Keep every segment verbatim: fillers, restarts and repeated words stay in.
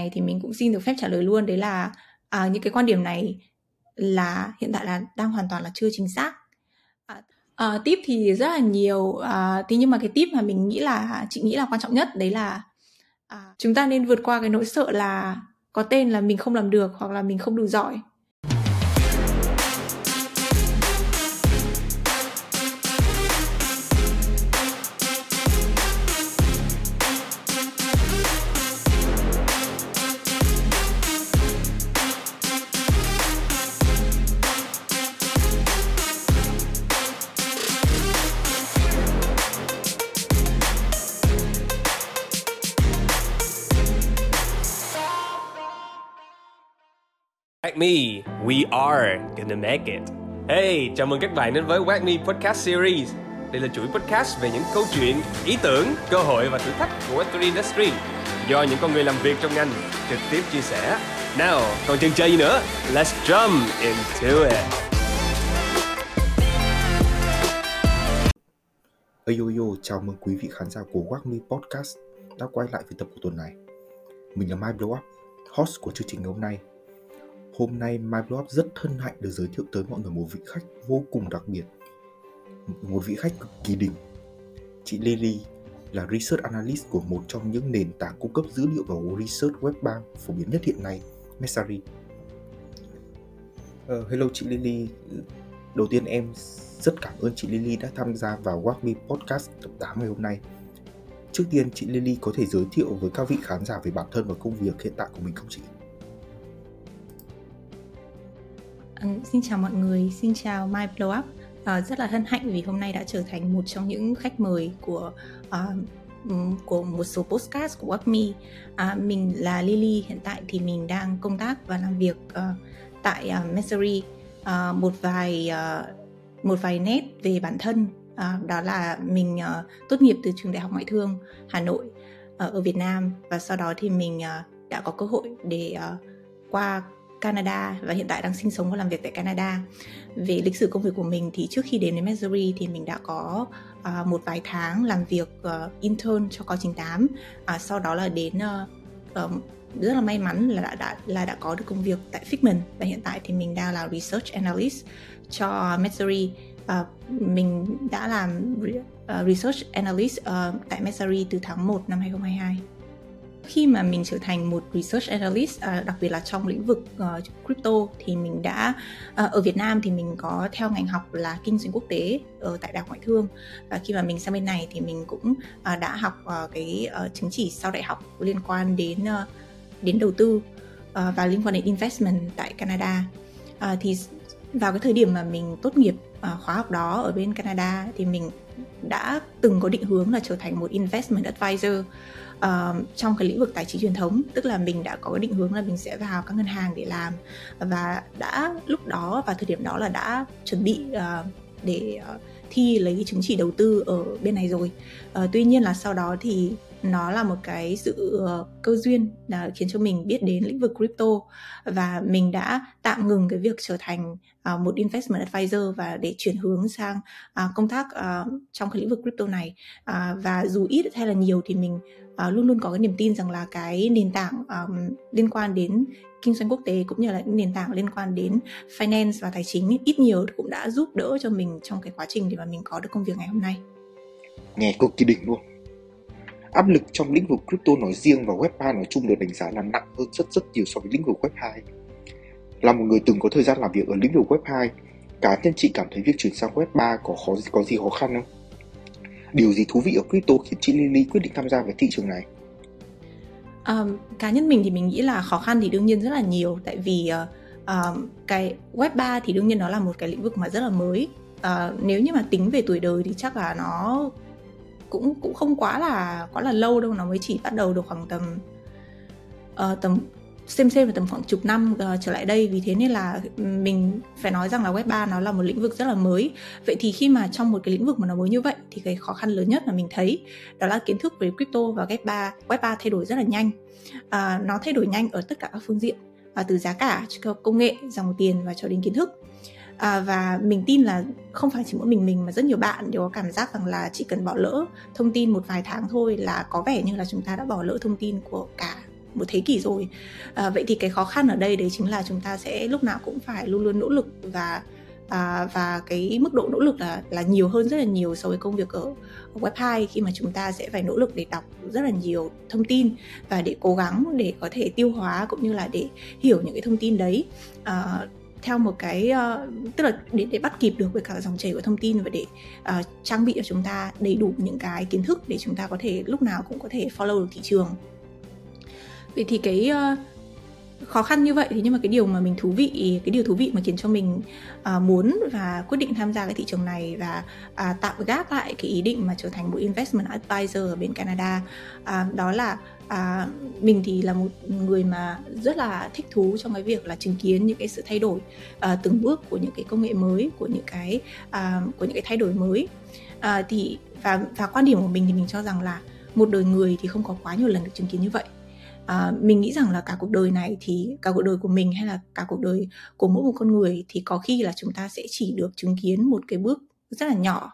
này thì mình cũng xin được phép trả lời luôn, đấy là à, những cái quan điểm này là hiện tại là đang hoàn toàn là chưa chính xác. À, tip thì rất là nhiều, à, thế nhưng mà cái tip mà mình nghĩ là chị nghĩ là quan trọng nhất đấy là à, chúng ta nên vượt qua cái nỗi sợ là có tên là mình không làm được hoặc là mình không đủ giỏi. Like me, we are gonna make it. Hey, chào mừng các bạn đến với WAGMI Podcast Series. Đây là chuỗi podcast về những câu chuyện, ý tưởng, cơ hội và thử thách của web ba industry do những con người làm việc trong ngành trực tiếp chia sẻ. Now, còn chần chờ gì nữa? Let's jump into it. Hey yo yo, chào mừng quý vị khán giả của WAGMI Podcast đã quay lại với tập của tuần này. Mình là Mike Blow Up, host của chương trình ngày hôm nay. Hôm nay Mike Blow Up rất thân hạnh được giới thiệu tới mọi người một vị khách vô cùng đặc biệt, một vị khách cực kỳ đỉnh. Chị Lily là Research Analyst của một trong những nền tảng cung cấp dữ liệu và Research Web ba phổ biến nhất hiện nay, Messari. Uh, hello chị Lily, đầu tiên em rất cảm ơn chị Lily đã tham gia vào WAGMI Podcast tập tám ngày hôm nay. Trước tiên chị Lily có thể giới thiệu với các vị khán giả về bản thân và công việc hiện tại của mình không chị? Xin chào mọi người, xin chào My Blow Up. À, rất là hân hạnh vì hôm nay đã trở thành một trong những khách mời của uh, của một số podcast của WAGMI. À, mình là Lily, hiện tại thì mình đang công tác và làm việc uh, tại uh, Messari. Uh, một vài uh, một vài nét về bản thân, uh, đó là mình uh, tốt nghiệp từ trường Đại học Ngoại thương Hà Nội uh, ở Việt Nam, và sau đó thì mình uh, đã có cơ hội để uh, qua Canada và hiện tại đang sinh sống và làm việc tại Canada. Về lịch sử công việc của mình thì trước khi đến với Messari thì mình đã có uh, một vài tháng làm việc uh, intern cho Coin chín tám. Uh, sau đó là đến uh, um, rất là may mắn là đã, đã là đã có được công việc tại Figment và hiện tại thì mình đang là Research Analyst cho Messari. Uh, mình đã làm uh, Research Analyst uh, tại Messari từ tháng một năm hai không hai hai. Khi mà mình trở thành một Research Analyst, đặc biệt là trong lĩnh vực crypto, thì mình đã, ở Việt Nam thì mình có theo ngành học là kinh doanh quốc tế ở tại Đại học Ngoại thương. Và khi mà mình sang bên này thì mình cũng đã học cái chứng chỉ sau đại học liên quan đến, đến đầu tư và liên quan đến investment tại Canada. Thì vào cái thời điểm mà mình tốt nghiệp khóa học đó ở bên Canada thì mình đã từng có định hướng là trở thành một investment advisor Uh, trong cái lĩnh vực tài chính truyền thống, tức là mình đã có định hướng là mình sẽ vào các ngân hàng để làm, và đã lúc đó và thời điểm đó là đã chuẩn bị uh, để uh, thi lấy chứng chỉ đầu tư ở bên này rồi. Uh, tuy nhiên là sau đó thì nó là một cái sự uh, cơ duyên uh, khiến cho mình biết đến lĩnh vực crypto, và mình đã tạm ngừng cái việc trở thành uh, một investment advisor và để chuyển hướng sang uh, công tác uh, trong cái lĩnh vực crypto này. Uh, và dù ít hay là nhiều thì mình uh, luôn luôn có cái niềm tin rằng là cái nền tảng um, liên quan đến kinh doanh quốc tế cũng như là những nền tảng liên quan đến finance và tài chính ít nhiều cũng đã giúp đỡ cho mình trong cái quá trình để mà mình có được công việc ngày hôm nay. Nghe cực kỳ đỉnh luôn. Áp lực trong lĩnh vực crypto nói riêng và web ba nói chung được đánh giá là nặng hơn rất rất nhiều so với lĩnh vực web hai. Là một người từng có thời gian làm việc ở lĩnh vực web hai, cá nhân chị cảm thấy việc chuyển sang web ba có khó có gì khó khăn không? Điều gì thú vị ở crypto khiến chị Lily quyết định tham gia vào thị trường này? À, cá nhân mình thì mình nghĩ là khó khăn thì đương nhiên rất là nhiều, tại vì uh, cái web ba thì đương nhiên nó là một cái lĩnh vực mà rất là mới. Uh, nếu như mà tính về tuổi đời thì chắc là nó cũng cũng không quá là quá là lâu đâu, nó mới chỉ bắt đầu được khoảng tầm uh, tầm xem xem là tầm khoảng chục năm uh, trở lại đây. Vì thế nên là mình phải nói rằng là web ba nó là một lĩnh vực rất là mới. Vậy thì khi mà trong một cái lĩnh vực mà nó mới như vậy thì cái khó khăn lớn nhất mà mình thấy đó là kiến thức về crypto và web ba. Web ba thay đổi rất là nhanh, uh, nó thay đổi nhanh ở tất cả các phương diện, uh, từ giá cả, công nghệ, dòng tiền và cho đến kiến thức. À, và mình tin là không phải chỉ mỗi mình mình mà rất nhiều bạn đều có cảm giác rằng là chỉ cần bỏ lỡ thông tin một vài tháng thôi là có vẻ như là chúng ta đã bỏ lỡ thông tin của cả một thế kỷ rồi. À, vậy thì cái khó khăn ở đây đấy chính là chúng ta sẽ lúc nào cũng phải luôn luôn nỗ lực và à, và cái mức độ nỗ lực là là nhiều hơn rất là nhiều so với công việc ở, ở web hai, khi mà chúng ta sẽ phải nỗ lực để đọc rất là nhiều thông tin và để cố gắng để có thể tiêu hóa cũng như là để hiểu những cái thông tin đấy à, theo một cái uh, tức là để, để bắt kịp được với cả dòng chảy của thông tin và để uh, trang bị cho chúng ta đầy đủ những cái kiến thức để chúng ta có thể lúc nào cũng có thể follow được thị trường. Vậy thì cái uh, khó khăn như vậy thì nhưng mà cái điều mà mình thú vị, cái điều thú vị mà khiến cho mình uh, muốn và quyết định tham gia cái thị trường này và uh, tạo gác lại cái ý định mà trở thành một investment advisor ở bên Canada, uh, đó là À, mình thì là một người mà rất là thích thú trong cái việc là chứng kiến những cái sự thay đổi à, từng bước của những cái công nghệ mới, của những cái à, của những cái thay đổi mới à, thì và và quan điểm của mình thì mình cho rằng là một đời người thì không có quá nhiều lần được chứng kiến như vậy. À, mình nghĩ rằng là cả cuộc đời này thì cả cuộc đời của mình hay là cả cuộc đời của mỗi một con người thì có khi là chúng ta sẽ chỉ được chứng kiến một cái bước rất là nhỏ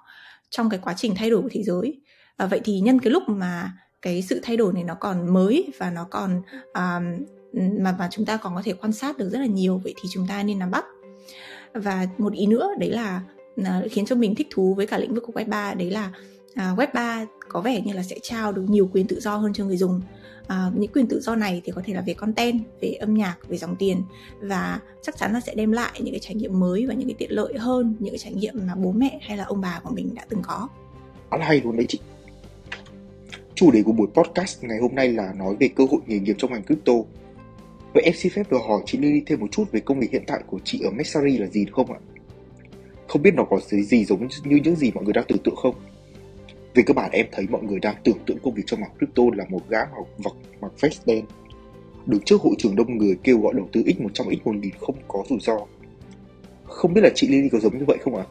trong cái quá trình thay đổi của thế giới. À, vậy thì nhân cái lúc mà cái sự thay đổi này nó còn mới và nó còn uh, mà, mà chúng ta còn có thể quan sát được rất là nhiều, vậy thì chúng ta nên nắm bắt. Và một ý nữa đấy là uh, khiến cho mình thích thú với cả lĩnh vực của web ba, đấy là uh, web ba có vẻ như là sẽ trao được nhiều quyền tự do hơn cho người dùng. Uh, những quyền tự do này thì có thể là về content, về âm nhạc, về dòng tiền, và chắc chắn là sẽ đem lại những cái trải nghiệm mới và những cái tiện lợi hơn những cái trải nghiệm mà bố mẹ hay là ông bà của mình đã từng có. Khá hay luôn đấy chị. Chủ đề của buổi podcast ngày hôm nay là nói về cơ hội nghề nghiệp trong ngành crypto. Vậy em xin phép được hỏi chị Lily thêm một chút về công việc hiện tại của chị ở Messari là gì được không ạ? Không biết nó có gì giống như những gì mọi người đang tưởng tượng không? Về cơ bản em thấy mọi người đang tưởng tượng công việc trong ngành crypto là một gã mặc vặt mặc vest đen, đứng trước hội trường đông người kêu gọi đầu tư x một trăm x một nghìn không có rủi ro. Không biết là chị Lily có giống như vậy không ạ?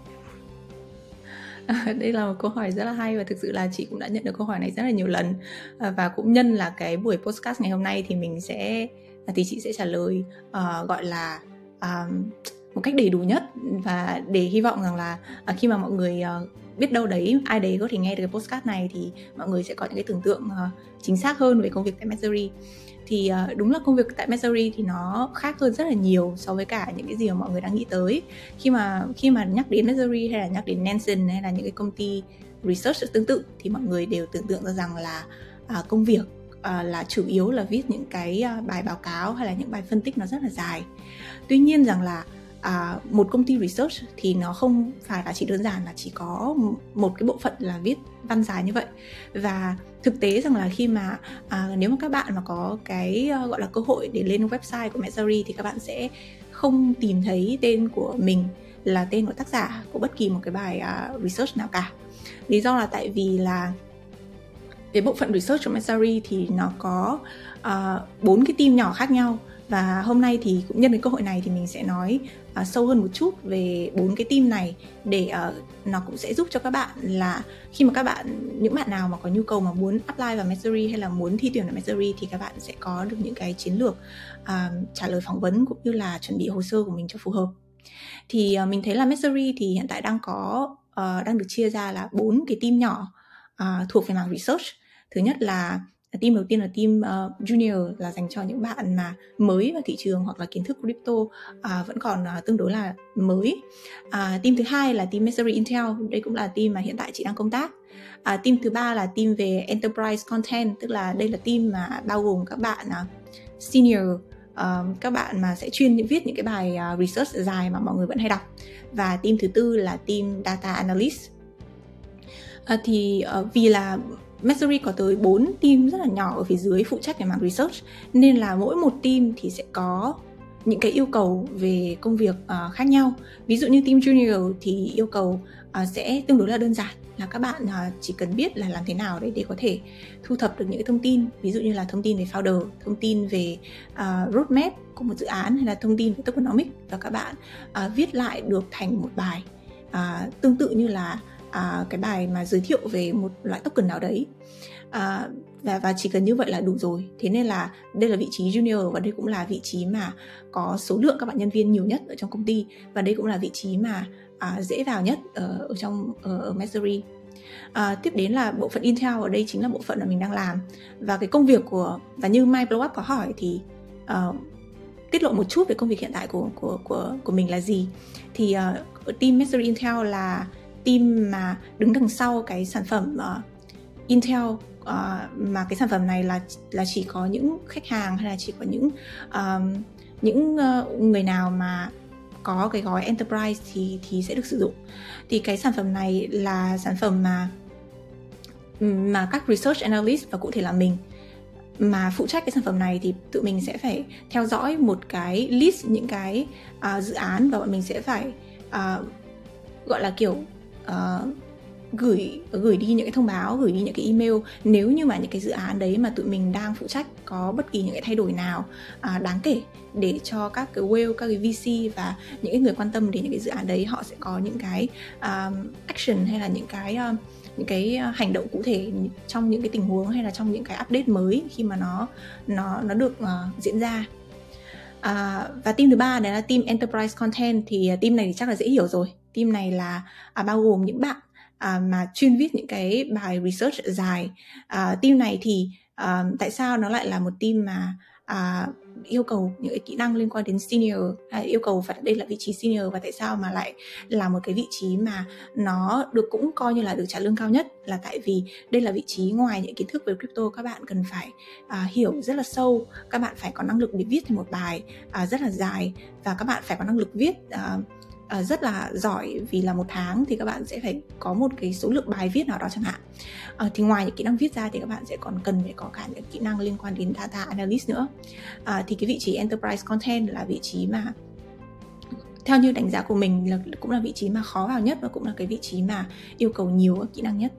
À, đây là một câu hỏi rất là hay và thực sự là chị cũng đã nhận được câu hỏi này rất là nhiều lần à, và cũng nhân là cái buổi podcast ngày hôm nay thì mình sẽ thì chị sẽ trả lời uh, gọi là um, một cách đầy đủ nhất, và để hy vọng rằng là uh, khi mà mọi người uh, biết đâu đấy ai đấy có thể nghe được cái podcast này thì mọi người sẽ có những cái tưởng tượng uh, chính xác hơn về công việc tại Messari. Thì uh, đúng là công việc tại Messari thì nó khác hơn rất là nhiều so với cả những cái gì mà mọi người đang nghĩ tới. Khi mà khi mà nhắc đến Messari hay là nhắc đến Nansen hay là những cái công ty research tương tự thì mọi người đều tưởng tượng ra rằng là uh, công việc uh, là chủ yếu là viết những cái uh, bài báo cáo hay là những bài phân tích nó rất là dài. Tuy nhiên rằng là À, một công ty research thì nó không phải là chỉ đơn giản là chỉ có một cái bộ phận là viết văn dài như vậy. Và thực tế rằng là khi mà à, nếu mà các bạn mà có cái uh, gọi là cơ hội để lên website của Messari thì các bạn sẽ không tìm thấy tên của mình là tên của tác giả của bất kỳ một cái bài uh, research nào cả. Lý do là tại vì là cái bộ phận research của Messari thì nó có bốn uh, cái team nhỏ khác nhau. Và hôm nay thì cũng nhân cái cơ hội này thì mình sẽ nói uh, sâu hơn một chút về bốn cái team này để uh, nó cũng sẽ giúp cho các bạn là khi mà các bạn, những bạn nào mà có nhu cầu mà muốn apply vào Messari hay là muốn thi tuyển vào Messari thì các bạn sẽ có được những cái chiến lược uh, trả lời phỏng vấn cũng như là chuẩn bị hồ sơ của mình cho phù hợp. Thì uh, mình thấy là Messari thì hiện tại đang có uh, đang được chia ra là bốn cái team nhỏ uh, thuộc về mảng research. Thứ nhất là team đầu tiên là team uh, junior, là dành cho những bạn mà mới vào thị trường hoặc là kiến thức crypto uh, vẫn còn uh, tương đối là mới. Uh, team thứ hai là team Messari Intel, đây cũng là team mà hiện tại chị đang công tác. Uh, team thứ ba là team về enterprise content, tức là đây là team mà bao gồm các bạn uh, senior, uh, các bạn mà sẽ chuyên những viết những cái bài uh, research dài mà mọi người vẫn hay đọc. Và team thứ tư là team data analyst. Uh, thì uh, vì là Messari có tới bốn team rất là nhỏ ở phía dưới phụ trách về mảng research nên là mỗi một team thì sẽ có những cái yêu cầu về công việc uh, khác nhau. Ví dụ như team junior thì yêu cầu uh, sẽ tương đối là đơn giản, là các bạn uh, chỉ cần biết là làm thế nào để, để có thể thu thập được những thông tin, ví dụ như là thông tin về founder, thông tin về uh, roadmap của một dự án hay là thông tin về tokenomics, và các bạn uh, viết lại được thành một bài uh, tương tự như là À, cái bài mà giới thiệu về một loại token nào đấy à, và, và chỉ cần như vậy là đủ rồi. Thế nên là đây là vị trí junior và đây cũng là vị trí mà có số lượng các bạn nhân viên nhiều nhất ở trong công ty, và đây cũng là vị trí mà à, dễ vào nhất ở, ở trong ở Messari. À, tiếp đến là bộ phận Intel, ở đây chính là bộ phận mà mình đang làm. Và cái công việc của, và như Mike Blow Up có hỏi thì uh, tiết lộ một chút về công việc hiện tại của, của, của, của mình là gì. Thì uh, team Messari Intel là team mà đứng đằng sau cái sản phẩm uh, Intel. Uh, mà cái sản phẩm này là, là chỉ có những khách hàng hay là chỉ có những, uh, những uh, người nào mà có cái gói Enterprise thì, thì sẽ được sử dụng. Thì cái sản phẩm này là sản phẩm mà, mà các Research Analyst và cụ thể là mình mà phụ trách cái sản phẩm này thì tụi mình sẽ phải theo dõi một cái list những cái uh, dự án và bọn mình sẽ phải uh, gọi là kiểu uh, gửi, gửi đi những cái thông báo, gửi đi những cái email nếu như mà những cái dự án đấy mà tụi mình đang phụ trách có bất kỳ những cái thay đổi nào à, đáng kể để cho các cái whale, các cái vê xê và những cái người quan tâm đến những cái dự án đấy họ sẽ có những cái um, action hay là những cái, um, những cái hành động cụ thể trong những cái tình huống hay là trong những cái update mới khi mà nó, nó, nó được uh, diễn ra. À, và team thứ ba đấy là team Enterprise Content. Thì team này thì chắc là dễ hiểu rồi. Team này là à, bao gồm những bạn À, mà chuyên viết những cái bài research dài. à, Team này thì à, tại sao nó lại là một team mà à, yêu cầu những cái kỹ năng liên quan đến senior, à, yêu cầu phải đây là vị trí senior, và tại sao mà lại là một cái vị trí mà nó được cũng coi như là được trả lương cao nhất, là tại vì đây là vị trí ngoài những kiến thức về crypto các bạn cần phải à, hiểu rất là sâu, các bạn phải có năng lực để viết một bài à, rất là dài, và các bạn phải có năng lực viết à, À, rất là giỏi, vì là một tháng thì các bạn sẽ phải có một cái số lượng bài viết nào đó chẳng hạn. À, thì ngoài những kỹ năng viết ra thì các bạn sẽ còn cần phải có cả những kỹ năng liên quan đến data analyst nữa. À, thì cái vị trí Enterprise Content là vị trí mà theo như đánh giá của mình là cũng là vị trí mà khó vào nhất và cũng là cái vị trí mà yêu cầu nhiều kỹ năng nhất.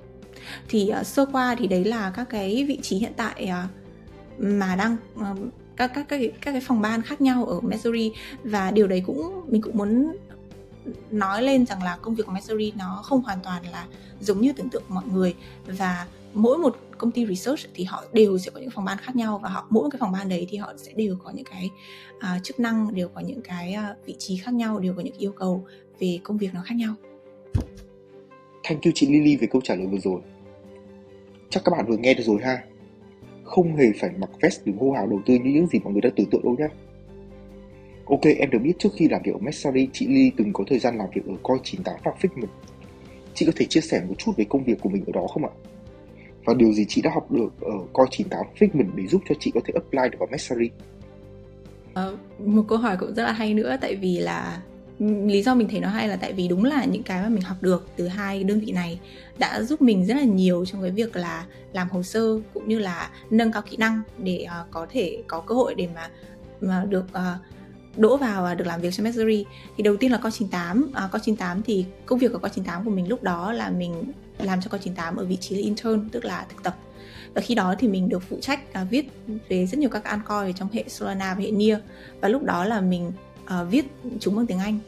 Thì uh, sơ qua thì đấy là các cái vị trí hiện tại uh, mà đang uh, các các các các cái phòng ban khác nhau ở Messari, và điều đấy cũng mình cũng muốn nói lên rằng là công việc của Messari nó không hoàn toàn là giống như tưởng tượng của mọi người, và mỗi một công ty research thì họ đều sẽ có những phòng ban khác nhau, và họ mỗi một cái phòng ban đấy thì họ sẽ đều có những cái uh, chức năng, đều có những cái uh, vị trí khác nhau, đều có những yêu cầu về công việc nó khác nhau. Thank you chị Lily về câu trả lời vừa rồi. Chắc các bạn vừa nghe được rồi ha. Không hề phải mặc vest để hô hào đầu tư như những gì mọi người đã tưởng tượng đâu nhé. Ok, em được biết trước khi làm việc ở Messari, chị Ly từng có thời gian làm việc ở coin chín tám và Figment. Chị có thể chia sẻ một chút về công việc của mình ở đó không ạ? Và điều gì chị đã học được ở coin chín tám Figment để giúp cho chị có thể apply được vào Messari? À, một câu hỏi cũng rất là hay nữa, tại vì là lý do mình thấy nó hay là tại vì đúng là những cái mà mình học được từ hai đơn vị này đã giúp mình rất là nhiều trong cái việc là làm hồ sơ cũng như là nâng cao kỹ năng để uh, có thể có cơ hội để mà, mà được... Uh, đỗ vào và được làm việc cho Messari. Thì đầu tiên là coin chín tám. À, coin chín tám thì công việc của coin chín tám của mình lúc đó là mình làm cho coin chín tám ở vị trí là intern, tức là thực tập. Và khi đó thì mình được phụ trách à, viết về rất nhiều các altcoin trong hệ Solana và hệ Near. Và lúc đó là mình à, viết chúng bằng tiếng Anh.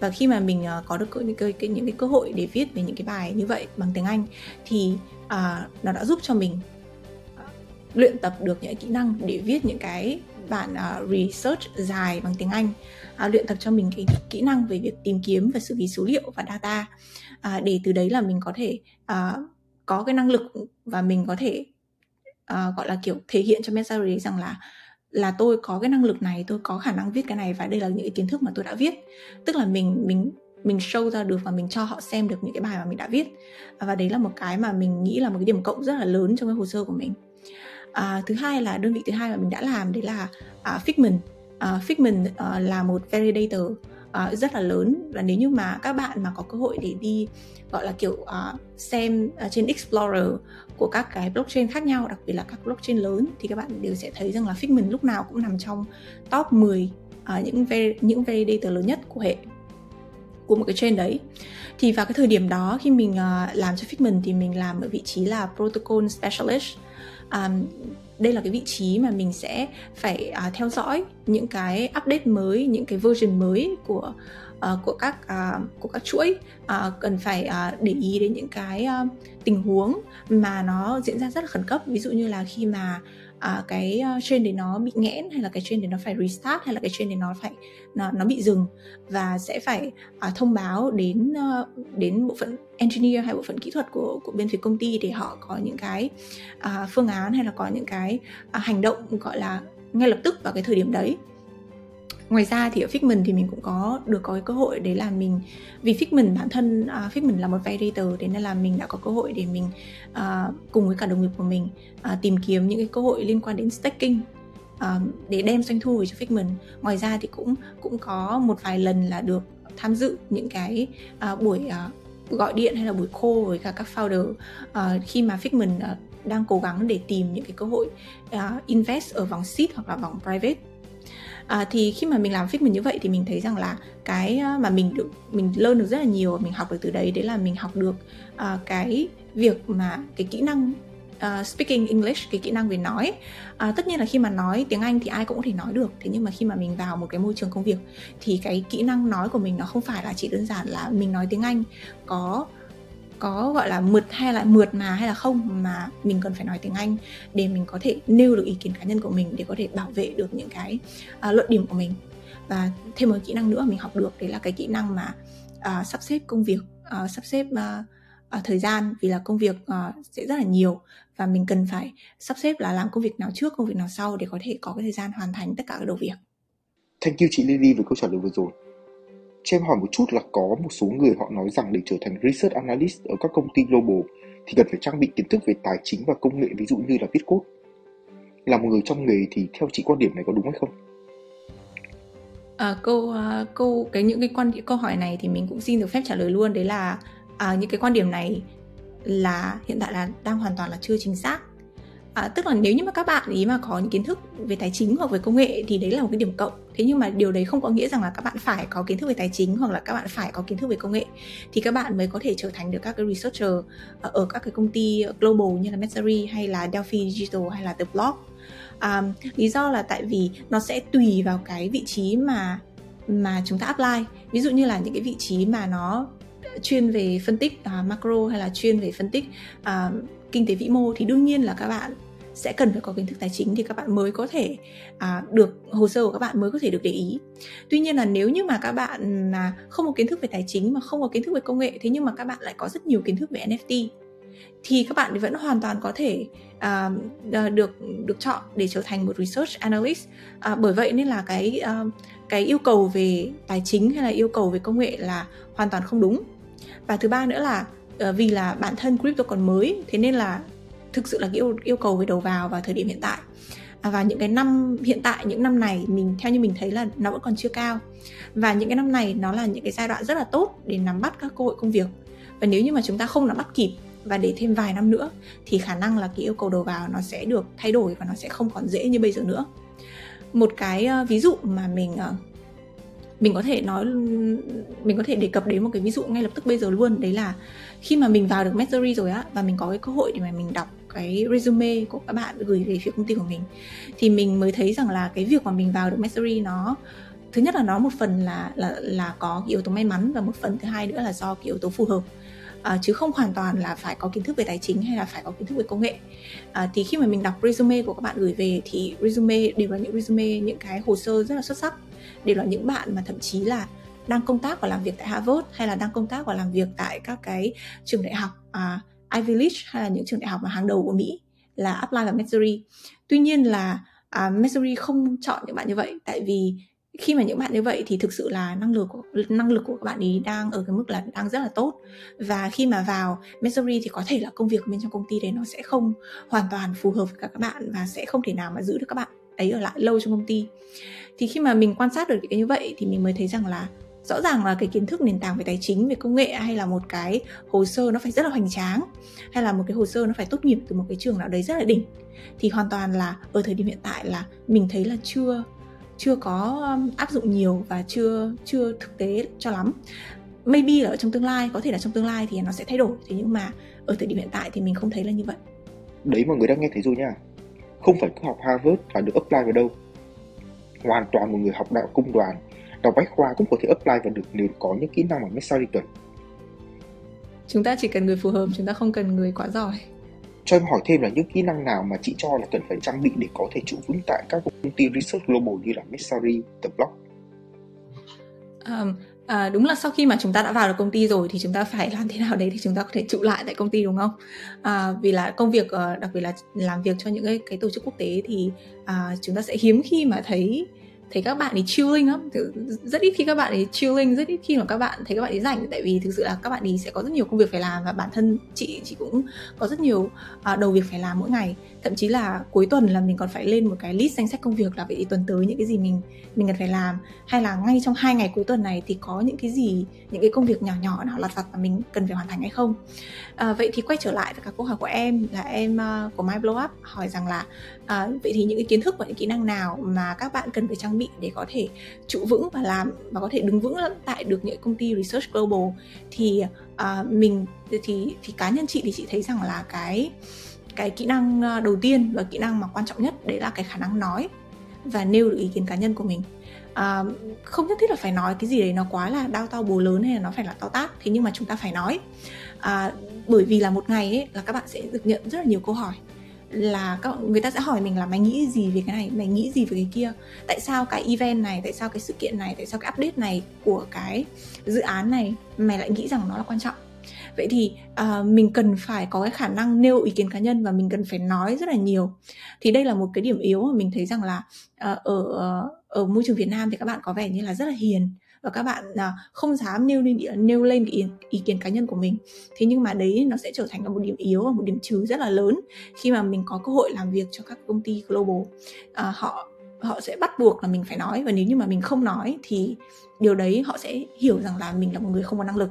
Và khi mà mình à, có được những cái, cái, những cái cơ hội để viết về những cái bài như vậy bằng tiếng Anh thì à, nó đã giúp cho mình luyện tập được những kỹ năng để viết những cái bản uh, research dài bằng tiếng Anh, uh, luyện tập cho mình cái kỹ năng về việc tìm kiếm và xử lý số liệu và data, uh, để từ đấy là mình có thể uh, có cái năng lực và mình có thể uh, gọi là kiểu thể hiện cho Messari rằng là là tôi có cái năng lực này, tôi có khả năng viết cái này và đây là những cái kiến thức mà tôi đã viết, tức là mình mình mình show ra được và mình cho họ xem được những cái bài mà mình đã viết, uh, và đấy là một cái mà mình nghĩ là một cái điểm cộng rất là lớn trong cái hồ sơ của mình. À, thứ hai là đơn vị thứ hai mà mình đã làm đấy là à, Figment. À, Figment à, là một validator à, rất là lớn, và nếu như mà các bạn mà có cơ hội để đi gọi là kiểu à, xem à, trên Explorer của các cái blockchain khác nhau, đặc biệt là các blockchain lớn, thì các bạn đều sẽ thấy rằng là Figment lúc nào cũng nằm trong top mười à, những, những validator lớn nhất của hệ của một cái chain đấy. Thì vào cái thời điểm đó khi mình à, làm cho Figment thì mình làm ở vị trí là Protocol Specialist. Um, đây là cái vị trí mà mình sẽ phải uh, theo dõi những cái update mới, những cái version mới của uh, của các uh, của các chuỗi, uh, cần phải uh, để ý đến những cái uh, tình huống mà nó diễn ra rất là khẩn cấp. Ví dụ như là khi mà uh, cái chain đấy nó bị nghẽn, hay là cái chain đấy nó phải restart, hay là cái chain đấy nó phải nó, nó bị dừng, và sẽ phải uh, thông báo đến uh, đến bộ phận engineer hay bộ phận kỹ thuật của của bên phía công ty để họ có những cái uh, phương án hay là có những cái uh, hành động gọi là ngay lập tức vào cái thời điểm đấy. Ngoài ra thì ở Figment thì mình cũng có được có cái cơ hội đấy là mình, vì Figment bản thân uh, Figment là một validator, thế nên là mình đã có cơ hội để mình uh, cùng với cả đồng nghiệp của mình uh, tìm kiếm những cái cơ hội liên quan đến staking uh, để đem doanh thu về cho Figment. Ngoài ra thì cũng cũng có một vài lần là được tham dự những cái uh, buổi uh, gọi điện hay là buổi call với cả các founder uh, khi mà Figment uh, đang cố gắng để tìm những cái cơ hội uh, invest ở vòng seed hoặc là vòng private. À, thì khi mà mình làm Figment như vậy thì mình thấy rằng là cái mà mình được mình learn được rất là nhiều, mình học được từ đấy, đấy là mình học được uh, cái việc mà cái kỹ năng uh, speaking English, cái kỹ năng về nói. Uh, tất nhiên là khi mà nói tiếng Anh thì ai cũng có thể nói được, thế nhưng mà khi mà mình vào một cái môi trường công việc thì cái kỹ năng nói của mình nó không phải là chỉ đơn giản là mình nói tiếng Anh có có gọi là mượt hay là mượt mà hay là không, mà mình cần phải nói tiếng Anh để mình có thể nêu được ý kiến cá nhân của mình, để có thể bảo vệ được những cái uh, luận điểm của mình. Và thêm một kỹ năng nữa mình học được đấy là cái kỹ năng mà uh, sắp xếp công việc, uh, sắp xếp uh, uh, thời gian, vì là công việc uh, sẽ rất là nhiều và mình cần phải sắp xếp là làm công việc nào trước, công việc nào sau để có thể có cái thời gian hoàn thành tất cả các đầu việc. Thank you chị Lily với câu trả lời vừa rồi. Cho em hỏi một chút là có một số người họ nói rằng để trở thành Research Analyst ở các công ty global thì cần phải trang bị kiến thức về tài chính và công nghệ, ví dụ như là viết code. Là một người trong nghề thì theo chị quan điểm này có đúng hay không? À, câu, câu, cái, những cái quan, câu hỏi này thì mình cũng xin được phép trả lời luôn. Đấy là à, những cái quan điểm này là hiện tại là đang hoàn toàn là chưa chính xác. À, tức là nếu như mà các bạn ý mà có những kiến thức về tài chính hoặc về công nghệ thì đấy là một cái điểm cộng. Thế nhưng mà điều đấy không có nghĩa rằng là các bạn phải có kiến thức về tài chính hoặc là các bạn phải có kiến thức về công nghệ thì các bạn mới có thể trở thành được các cái researcher ở các cái công ty global như là Messari hay là Delphi Digital hay là The Block. À, lý do là tại vì nó sẽ tùy vào cái vị trí mà mà chúng ta apply. Ví dụ như là những cái vị trí mà nó chuyên về phân tích uh, macro hay là chuyên về phân tích uh, kinh tế vĩ mô thì đương nhiên là các bạn sẽ cần phải có kiến thức tài chính thì các bạn mới có thể à, được hồ sơ của các bạn mới có thể được để ý. Tuy nhiên là nếu như mà các bạn à, không có kiến thức về tài chính mà không có kiến thức về công nghệ, thế nhưng mà các bạn lại có rất nhiều kiến thức về en ép ti thì các bạn vẫn hoàn toàn có thể à, được được chọn để trở thành một research analyst. À, bởi vậy nên là cái à, cái yêu cầu về tài chính hay là yêu cầu về công nghệ là hoàn toàn không đúng. Và thứ ba nữa là à, vì là bản thân crypto còn mới, thế nên là thực sự là yêu, yêu cầu về đầu vào vào thời điểm hiện tại. À, và những cái năm hiện tại, những năm này mình theo như mình thấy là nó vẫn còn chưa cao. Và những cái năm này nó là những cái giai đoạn rất là tốt để nắm bắt các cơ hội công việc. Và nếu như mà chúng ta không nắm bắt kịp và để thêm vài năm nữa thì khả năng là cái yêu cầu đầu vào nó sẽ được thay đổi và nó sẽ không còn dễ như bây giờ nữa. Một cái uh, ví dụ mà mình uh, mình có thể nói mình có thể đề cập đến một cái ví dụ ngay lập tức bây giờ luôn, đấy là khi mà mình vào được Messari rồi á và mình có cái cơ hội để mà mình đọc cái resume của các bạn gửi về phía công ty của mình thì mình mới thấy rằng là cái việc mà mình vào được Messari nó thứ nhất là nó một phần là là là có cái yếu tố may mắn và một phần thứ hai nữa là do cái yếu tố phù hợp, à, chứ không hoàn toàn là phải có kiến thức về tài chính hay là phải có kiến thức về công nghệ. À, thì khi mà mình đọc resume của các bạn gửi về thì resume đều là những resume những cái hồ sơ rất là xuất sắc, đều là những bạn mà thậm chí là đang công tác và làm việc tại Harvard hay là đang công tác và làm việc tại các cái trường đại học à, Ivy League hay là những trường đại học mà hàng đầu của Mỹ là apply vào Messari. Tuy nhiên là à, Messari không chọn những bạn như vậy, tại vì khi mà những bạn như vậy thì thực sự là năng lực của, năng lực của các bạn ấy đang ở cái mức là đang rất là tốt. Và khi mà vào Messari thì có thể là công việc bên trong công ty đấy nó sẽ không hoàn toàn phù hợp với các bạn và sẽ không thể nào mà giữ được các bạn ấy ở lại lâu trong công ty. Thì khi mà mình quan sát được cái như vậy thì mình mới thấy rằng là rõ ràng là cái kiến thức nền tảng về tài chính, về công nghệ hay là một cái hồ sơ nó phải rất là hoành tráng hay là một cái hồ sơ nó phải tốt nghiệp từ một cái trường nào đấy rất là đỉnh thì hoàn toàn là ở thời điểm hiện tại là mình thấy là chưa chưa có áp dụng nhiều và chưa chưa thực tế cho lắm. Maybe là ở trong tương lai, có thể là trong tương lai thì nó sẽ thay đổi, thế nhưng mà ở thời điểm hiện tại thì mình không thấy là như vậy. Đấy mọi người đang nghe thấy rồi nha. Không phải cứ học Harvard là được apply vào đâu. Hoàn toàn một người học đạo công đoàn, đọc bách khoa cũng có thể apply vào được nếu có những kỹ năng mà Messari cần. Chúng ta chỉ cần người phù hợp, chúng ta không cần người quá giỏi. Cho em hỏi thêm là những kỹ năng nào mà chị cho là cần phải trang bị để có thể trụ vững tại các công ty research global như là Messari, The Block? Um, à, đúng là sau khi mà chúng ta đã vào được công ty rồi thì chúng ta phải làm thế nào đấy thì chúng ta có thể trụ lại tại công ty, đúng không? À, vì là công việc, đặc biệt là làm việc cho những cái, cái tổ chức quốc tế thì à, chúng ta sẽ hiếm khi mà thấy thấy các bạn ấy chilling lắm, rất ít khi các bạn ấy chilling, rất ít khi mà các bạn thấy các bạn ấy rảnh, tại vì thực sự là các bạn ấy sẽ có rất nhiều công việc phải làm, và bản thân chị chị cũng có rất nhiều uh, đầu việc phải làm mỗi ngày, thậm chí là cuối tuần là mình còn phải lên một cái list danh sách công việc là vậy tuần tới những cái gì mình mình cần phải làm, hay là ngay trong hai ngày cuối tuần này thì có những cái gì, những cái công việc nhỏ nhỏ nào lặt vặt mà mình cần phải hoàn thành hay không. Uh, vậy thì quay trở lại với các câu hỏi của em là em uh, của Mike Blow Up hỏi rằng là uh, vậy thì những cái kiến thức và những kỹ năng nào mà các bạn cần phải trang bị để có thể trụ vững và làm và có thể đứng vững tại được những công ty research global, thì uh, mình thì thì cá nhân chị thì chị thấy rằng là cái cái kỹ năng đầu tiên và kỹ năng mà quan trọng nhất đấy là cái khả năng nói và nêu được ý kiến cá nhân của mình. Uh, không nhất thiết là phải nói cái gì đấy nó quá là đao to búa lớn hay là nó phải là to tát, thế nhưng mà chúng ta phải nói, uh, bởi vì là một ngày ấy, là các bạn sẽ được nhận rất là nhiều câu hỏi, là các người ta sẽ hỏi mình là mày nghĩ gì về cái này, mày nghĩ gì về cái kia, tại sao cái event này, tại sao cái sự kiện này, tại sao cái update này của cái dự án này mày lại nghĩ rằng nó là quan trọng. Vậy thì uh, mình cần phải có cái khả năng nêu ý kiến cá nhân và mình cần phải nói rất là nhiều. Thì đây là một cái điểm yếu mà mình thấy rằng là uh, ở ở môi trường Việt Nam thì các bạn có vẻ như là rất là hiền và các bạn uh, không dám nêu lên nêu lên ý, ý kiến cá nhân của mình. Thế nhưng mà đấy nó sẽ trở thành một điểm yếu và một điểm trừ rất là lớn khi mà mình có cơ hội làm việc cho các công ty global. Uh, họ họ sẽ bắt buộc là mình phải nói, và nếu như mà mình không nói thì điều đấy họ sẽ hiểu rằng là mình là một người không có năng lực.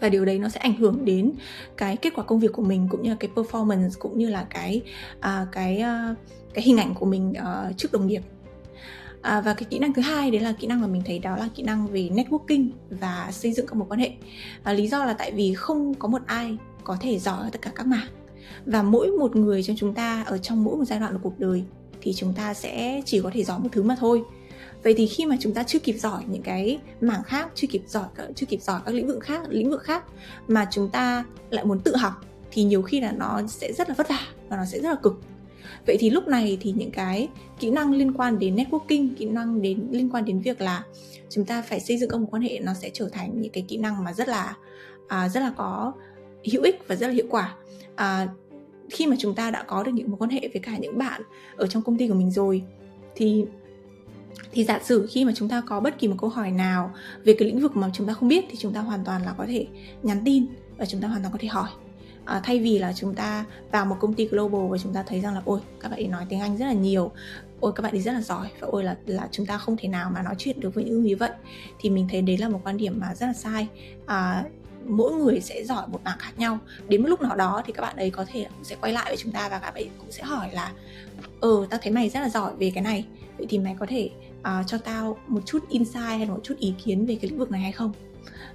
Và điều đấy nó sẽ ảnh hưởng đến cái kết quả công việc của mình, cũng như là cái performance, cũng như là cái uh, cái uh, cái hình ảnh của mình uh, trước đồng nghiệp. À, và cái kỹ năng thứ hai đấy là kỹ năng mà mình thấy đó là kỹ năng về networking và xây dựng các mối quan hệ. À, lý do là tại vì không có một ai có thể giỏi ở tất cả các mảng, và mỗi một người trong chúng ta ở trong mỗi một giai đoạn của cuộc đời thì chúng ta sẽ chỉ có thể giỏi một thứ mà thôi. Vậy thì khi mà chúng ta chưa kịp giỏi những cái mảng khác, chưa kịp giỏi chưa kịp giỏi các lĩnh vực khác, lĩnh vực khác mà chúng ta lại muốn tự học thì nhiều khi là nó sẽ rất là vất vả và nó sẽ rất là cực. Vậy thì lúc này thì những cái kỹ năng liên quan đến networking, kỹ năng đến liên quan đến việc là chúng ta phải xây dựng các mối quan hệ, nó sẽ trở thành những cái kỹ năng mà rất là à, rất là có hữu ích và rất là hiệu quả. À, khi mà chúng ta đã có được những mối quan hệ với cả những bạn ở trong công ty của mình rồi thì thì giả sử khi mà chúng ta có bất kỳ một câu hỏi nào về cái lĩnh vực mà chúng ta không biết thì chúng ta hoàn toàn là có thể nhắn tin và chúng ta hoàn toàn có thể hỏi. À, thay vì là chúng ta vào một công ty global và chúng ta thấy rằng là ôi các bạn ấy nói tiếng Anh rất là nhiều, ôi các bạn ấy rất là giỏi, và ôi là, là chúng ta không thể nào mà nói chuyện được với những người như vậy, thì mình thấy đấy là một quan điểm mà rất là sai. À, mỗi người sẽ giỏi một mảng khác nhau, đến một lúc nào đó thì các bạn ấy có thể cũng sẽ quay lại với chúng ta và các bạn ấy cũng sẽ hỏi là ờ tao thấy mày rất là giỏi về cái này, vậy thì mày có thể uh, cho tao một chút insight hay một chút ý kiến về cái lĩnh vực này hay không.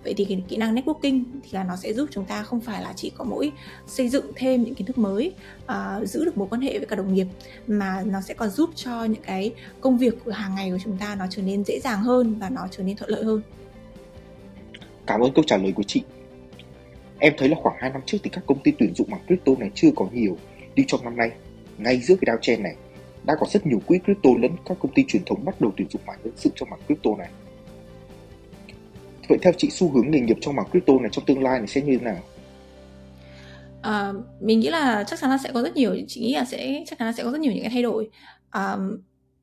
Vậy thì cái kỹ năng networking thì là nó sẽ giúp chúng ta không phải là chỉ có mỗi xây dựng thêm những kiến thức mới, uh, giữ được mối quan hệ với cả đồng nghiệp, mà nó sẽ còn giúp cho những cái công việc của hàng ngày của chúng ta nó trở nên dễ dàng hơn và nó trở nên thuận lợi hơn. Cảm ơn câu trả lời của chị. Em thấy là khoảng hai năm trước thì các công ty tuyển dụng bằng crypto này chưa có nhiều, nhưng trong năm nay, ngay giữa cái downtrend này, đã có rất nhiều quỹ crypto lẫn các công ty truyền thống bắt đầu tuyển dụng mảng nhân sự trong mảng crypto này. Vậy theo chị, xu hướng nghề nghiệp trong mảng crypto này trong tương lai này sẽ như thế nào? À, mình nghĩ là chắc chắn là sẽ có rất nhiều, chị nghĩ là sẽ chắc chắn là sẽ có rất nhiều những cái thay đổi. À,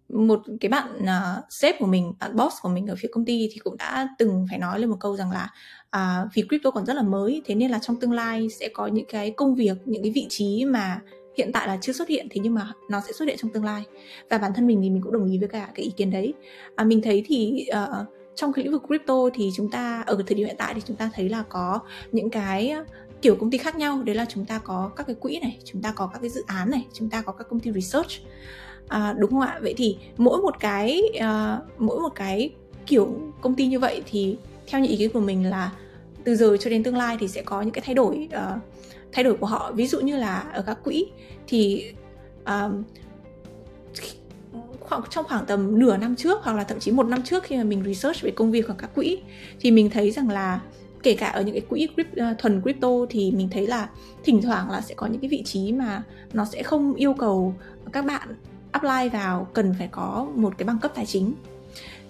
một cái bạn uh, sếp của mình, bạn boss của mình ở phía công ty thì cũng đã từng phải nói lên một câu rằng là uh, vì crypto còn rất là mới, thế nên là trong tương lai sẽ có những cái công việc, những cái vị trí mà hiện tại là chưa xuất hiện, thế nhưng mà nó sẽ xuất hiện trong tương lai. Và bản thân mình thì mình cũng đồng ý với cả cái ý kiến đấy. À, mình thấy thì uh, trong cái lĩnh vực crypto thì chúng ta ở thời điểm hiện tại thì chúng ta thấy là có những cái kiểu công ty khác nhau, đấy là chúng ta có các cái quỹ này, chúng ta có các cái dự án này, chúng ta có các công ty research, à, đúng không ạ? Vậy thì mỗi một cái uh, mỗi một cái kiểu công ty như vậy thì theo những ý kiến của mình là từ giờ cho đến tương lai thì sẽ có những cái thay đổi uh, thay đổi của họ. Ví dụ như là ở các quỹ thì uh, khoảng trong khoảng tầm nửa năm trước hoặc là thậm chí một năm trước, khi mà mình research về công việc ở các quỹ thì mình thấy rằng là kể cả ở những cái quỹ crypto, thuần crypto thì mình thấy là thỉnh thoảng là sẽ có những cái vị trí mà nó sẽ không yêu cầu các bạn apply vào cần phải có một cái bằng cấp tài chính.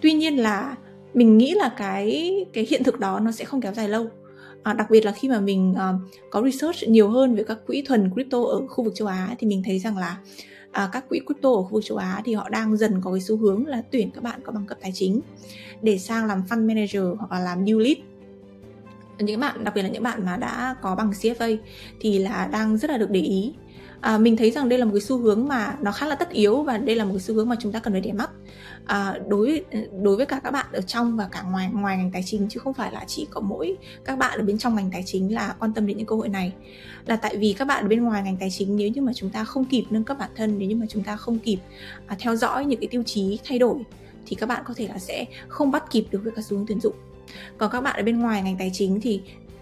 Tuy nhiên là mình nghĩ là cái, cái hiện thực đó nó sẽ không kéo dài lâu. À, đặc biệt là khi mà mình uh, có research nhiều hơn về các quỹ thuần crypto ở khu vực châu Á thì mình thấy rằng là à, các quỹ crypto ở khu vực châu Á thì họ đang dần có cái xu hướng là tuyển các bạn có bằng cấp tài chính để sang làm fund manager hoặc là làm new lead. Những bạn, đặc biệt là những bạn mà đã có bằng xê ép a thì là đang rất là được để ý. À, mình thấy rằng đây là một cái xu hướng mà nó khá là tất yếu và đây là một cái xu hướng mà chúng ta cần phải để mắt à, đối đối với cả các bạn ở trong và cả ngoài ngoài ngành tài chính, chứ không phải là chỉ có mỗi các bạn ở bên trong ngành tài chính là quan tâm đến những cơ hội này. Là tại vì các bạn ở bên ngoài ngành tài chính, nếu như mà chúng ta không kịp nâng cấp bản thân, nếu như mà chúng ta không kịp à, theo dõi những cái tiêu chí thay đổi thì các bạn có thể là sẽ không bắt kịp được với các xu hướng tuyển dụng. Còn các bạn ở bên ngoài ngành tài chính thì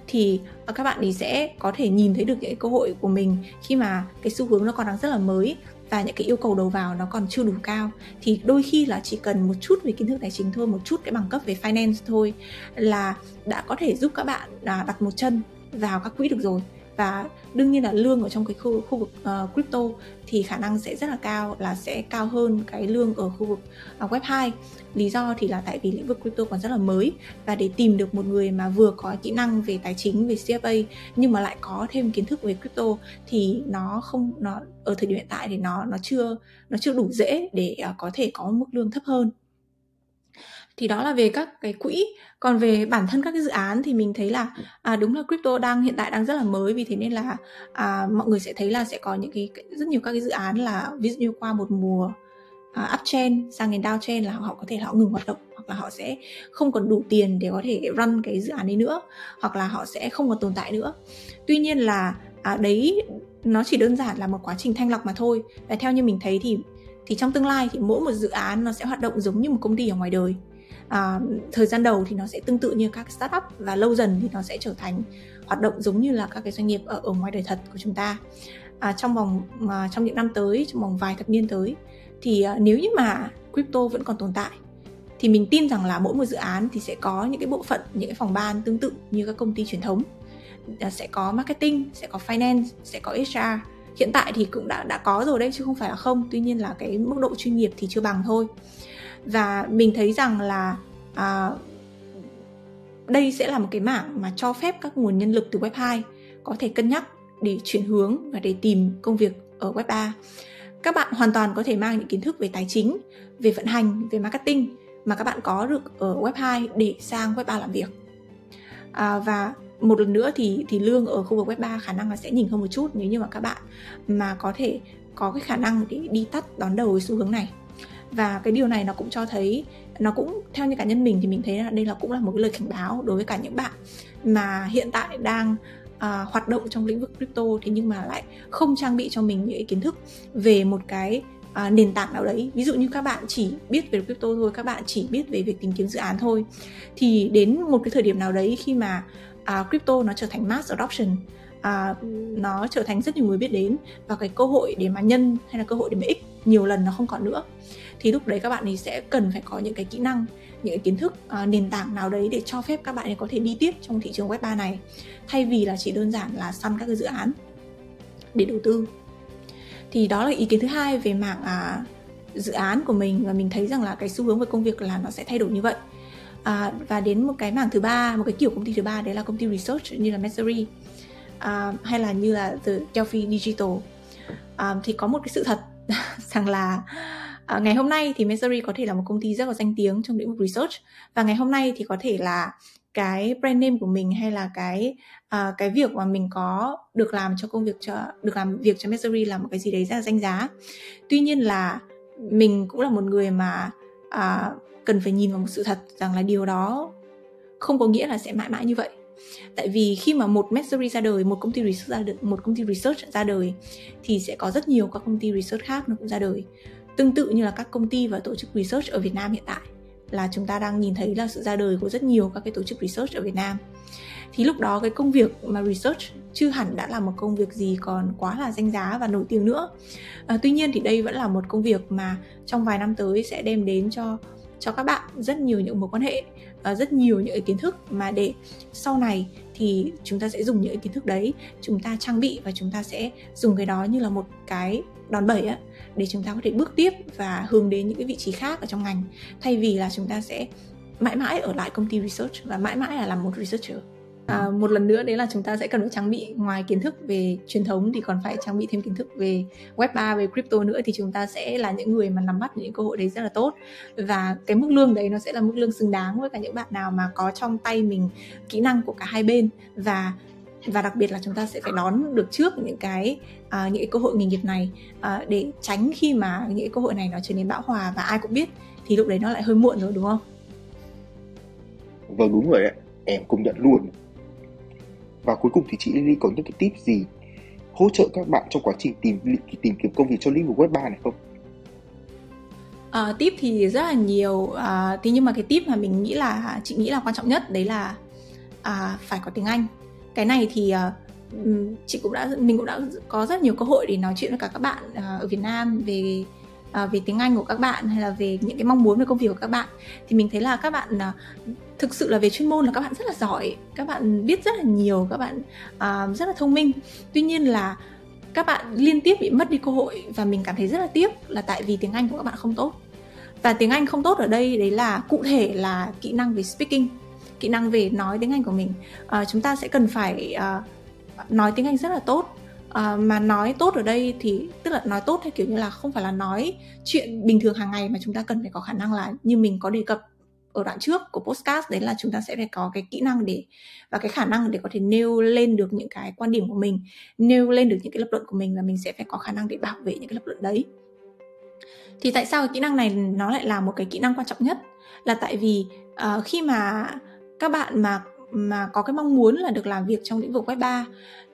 thì các bạn ấy sẽ có thể nhìn thấy được những cái cơ hội của mình khi mà cái xu hướng nó còn đang rất là mới và những cái yêu cầu đầu vào nó còn chưa đủ cao, thì đôi khi là chỉ cần một chút về kiến thức tài chính thôi, một chút cái bằng cấp về finance thôi là đã có thể giúp các bạn đặt một chân vào các quỹ được rồi. Và đương nhiên là lương ở trong cái khu, khu vực uh, crypto thì khả năng sẽ rất là cao, là sẽ cao hơn cái lương ở khu vực uh, web hai. Lý do thì là tại vì lĩnh vực crypto còn rất là mới, và để tìm được một người mà vừa có kỹ năng về tài chính, về xê ép a nhưng mà lại có thêm kiến thức về crypto thì nó không nó ở thời điểm hiện tại thì nó nó chưa nó chưa đủ dễ để uh, có thể có mức lương thấp hơn. Thì đó là về các cái quỹ. Còn về bản thân các cái dự án thì mình thấy là à, đúng là crypto đang hiện tại đang rất là mới, vì thế nên là à, mọi người sẽ thấy là sẽ có những cái rất nhiều các cái dự án là ví dụ như qua một mùa à, uptrend sang đến downtrend là họ có thể họ ngừng hoạt động, hoặc là họ sẽ không còn đủ tiền để có thể run cái dự án ấy nữa, hoặc là họ sẽ không còn tồn tại nữa. Tuy nhiên là à, đấy nó chỉ đơn giản là một quá trình thanh lọc mà thôi. Và theo như mình thấy thì thì trong tương lai thì mỗi một dự án nó sẽ hoạt động giống như một công ty ở ngoài đời. À, thời gian đầu thì nó sẽ tương tự như các startup, và lâu dần thì nó sẽ trở thành hoạt động giống như là các cái doanh nghiệp ở, ở ngoài đời thật của chúng ta. À, trong vòng à, trong những năm tới, trong vòng vài thập niên tới thì à, nếu như mà crypto vẫn còn tồn tại thì mình tin rằng là mỗi một dự án thì sẽ có những cái bộ phận, những cái phòng ban tương tự như các công ty truyền thống. À, sẽ có marketing, sẽ có finance, sẽ có hát rờ. Hiện tại thì cũng đã đã có rồi đấy chứ không phải là không, tuy nhiên là cái mức độ chuyên nghiệp thì chưa bằng thôi. Và mình thấy rằng là à, đây sẽ là một cái mảng mà cho phép các nguồn nhân lực từ web hai có thể cân nhắc để chuyển hướng và để tìm công việc ở web ba. Các bạn hoàn toàn có thể mang những kiến thức về tài chính, về vận hành, về marketing mà các bạn có được ở web hai để sang web ba làm việc. À, và một lần nữa thì, thì lương ở khu vực web ba khả năng là sẽ nhỉnh hơn một chút nếu như mà các bạn mà có thể có cái khả năng để đi tắt đón đầu với xu hướng này. Và cái điều này nó cũng cho thấy, nó cũng theo như cá nhân mình thì mình thấy là đây là cũng là một cái lời cảnh báo đối với cả những bạn mà hiện tại đang à, hoạt động trong lĩnh vực crypto thì nhưng mà lại không trang bị cho mình những kiến thức về một cái à, nền tảng nào đấy. Ví dụ như các bạn chỉ biết về crypto thôi, các bạn chỉ biết về việc tìm kiếm dự án thôi, thì đến một cái thời điểm nào đấy khi mà à, crypto nó trở thành mass adoption, à, nó trở thành rất nhiều người biết đến, và cái cơ hội để mà nhân hay là cơ hội để mà ích nhiều lần nó không còn nữa, thì lúc đấy các bạn ấy sẽ cần phải có những cái kỹ năng, những cái kiến thức à, nền tảng nào đấy để cho phép các bạn ấy có thể đi tiếp trong thị trường web ba này, thay vì là chỉ đơn giản là săn các cái dự án để đầu tư. Thì đó là ý kiến thứ hai về mảng à, dự án của mình, và mình thấy rằng là cái xu hướng về công việc là nó sẽ thay đổi như vậy. À, và đến một cái mảng thứ ba, một cái kiểu công ty thứ ba, đấy là công ty research như là Messari à, hay là như là The Delphi Digital. À, thì có một cái sự thật rằng là à, ngày hôm nay thì Messari có thể là một công ty rất là danh tiếng trong lĩnh vực research, và ngày hôm nay thì có thể là cái brand name của mình hay là cái à, cái việc mà mình có được làm cho công việc cho được làm việc cho Messari là một cái gì đấy rất là danh giá. Tuy nhiên là mình cũng là một người mà à, cần phải nhìn vào một sự thật rằng là điều đó không có nghĩa là sẽ mãi mãi như vậy. Tại vì khi mà một Messari ra đời, một công ty research ra đời, một công ty research ra đời thì sẽ có rất nhiều các công ty research khác nó cũng ra đời. Tương tự như là các công ty và tổ chức research ở Việt Nam hiện tại là chúng ta đang nhìn thấy là sự ra đời của rất nhiều các cái tổ chức research ở Việt Nam. Thì lúc đó cái công việc mà research chưa hẳn đã là một công việc gì còn quá là danh giá và nổi tiếng nữa. À, tuy nhiên thì đây vẫn là một công việc mà trong vài năm tới sẽ đem đến cho cho các bạn rất nhiều những mối quan hệ, uh, rất nhiều những cái kiến thức mà để sau này thì chúng ta sẽ dùng những cái kiến thức đấy, chúng ta trang bị và chúng ta sẽ dùng cái đó như là một cái đòn bẩy á, để chúng ta có thể bước tiếp và hướng đến những cái vị trí khác ở trong ngành, thay vì là chúng ta sẽ mãi mãi ở lại công ty research và mãi mãi là làm một researcher. À, một lần nữa đấy là chúng ta sẽ cần phải trang bị, ngoài kiến thức về truyền thống thì còn phải trang bị thêm kiến thức về web ba, về crypto nữa, thì chúng ta sẽ là những người mà nắm bắt những cơ hội đấy rất là tốt, và cái mức lương đấy nó sẽ là mức lương xứng đáng với cả những bạn nào mà có trong tay mình kỹ năng của cả hai bên, và và đặc biệt là chúng ta sẽ phải đón được trước những cái à, những cái cơ hội nghề nghiệp này, à, để tránh khi mà những cái cơ hội này nó trở nên bão hòa và ai cũng biết thì lúc đấy nó lại hơi muộn rồi, đúng không? Vâng, đúng rồi ạ, em công nhận luôn. Và cuối cùng thì chị Lily có những cái tip gì hỗ trợ các bạn trong quá trình tìm tìm kiếm công việc cho lĩnh vực web ba này không? À, tip thì rất là nhiều, à, thế nhưng mà cái tip mà mình nghĩ là chị nghĩ là quan trọng nhất đấy là à, phải có tiếng Anh. Cái này thì à, chị cũng đã mình cũng đã có rất nhiều cơ hội để nói chuyện với cả các bạn à, ở Việt Nam về à, về tiếng Anh của các bạn, hay là về những cái mong muốn về công việc của các bạn, thì mình thấy là các bạn à, thực sự là về chuyên môn là các bạn rất là giỏi, các bạn biết rất là nhiều, các bạn uh, rất là thông minh. Tuy nhiên là các bạn liên tiếp bị mất đi cơ hội, và mình cảm thấy rất là tiếc là tại vì tiếng Anh của các bạn không tốt. Và tiếng Anh không tốt ở đây đấy là cụ thể là kỹ năng về speaking, kỹ năng về nói tiếng Anh của mình. Uh, chúng ta sẽ cần phải uh, nói tiếng Anh rất là tốt. Uh, mà nói tốt ở đây thì tức là nói tốt theo kiểu như là không phải là nói chuyện bình thường hàng ngày, mà chúng ta cần phải có khả năng là như mình có đề cập ở đoạn trước của podcast, đấy là chúng ta sẽ phải có cái kỹ năng để và cái khả năng để có thể nêu lên được những cái quan điểm của mình, nêu lên được những cái lập luận của mình, và mình sẽ phải có khả năng để bảo vệ những cái lập luận đấy. Thì tại sao cái kỹ năng này nó lại là một cái kỹ năng quan trọng nhất? Là tại vì uh, khi mà các bạn mà mà có cái mong muốn là được làm việc trong lĩnh vực web ba